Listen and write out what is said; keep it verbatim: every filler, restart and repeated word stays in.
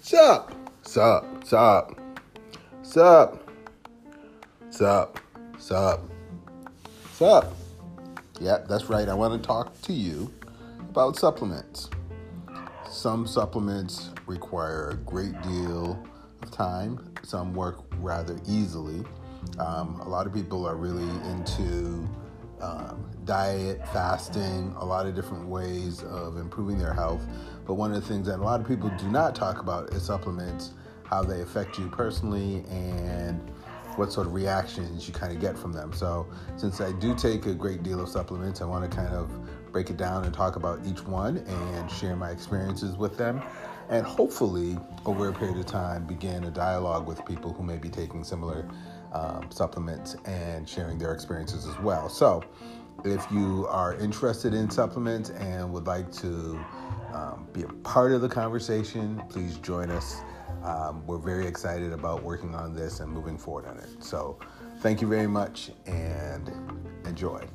Sup, sup, sup, sup, sup, sup, sup. Yep, that's right. I want to talk to you about supplements. Some supplements require a great deal of time. Some work rather easily. Um, a lot of people are really into Um, diet, fasting, a lot of different ways of improving their health. But one of the things that a lot of people do not talk about is supplements, how they affect you personally, and what sort of reactions you kind of get from them. So since I do take a great deal of supplements, I want to kind of break it down and talk about each one and share my experiences with them. And hopefully, over a period of time, begin a dialogue with people who may be taking similar Um, supplements and sharing their experiences as well. So if you are interested in supplements and would like to um, be a part of the conversation, please join us. Um, we're very excited about working on this and moving forward on it. So thank you very much and enjoy.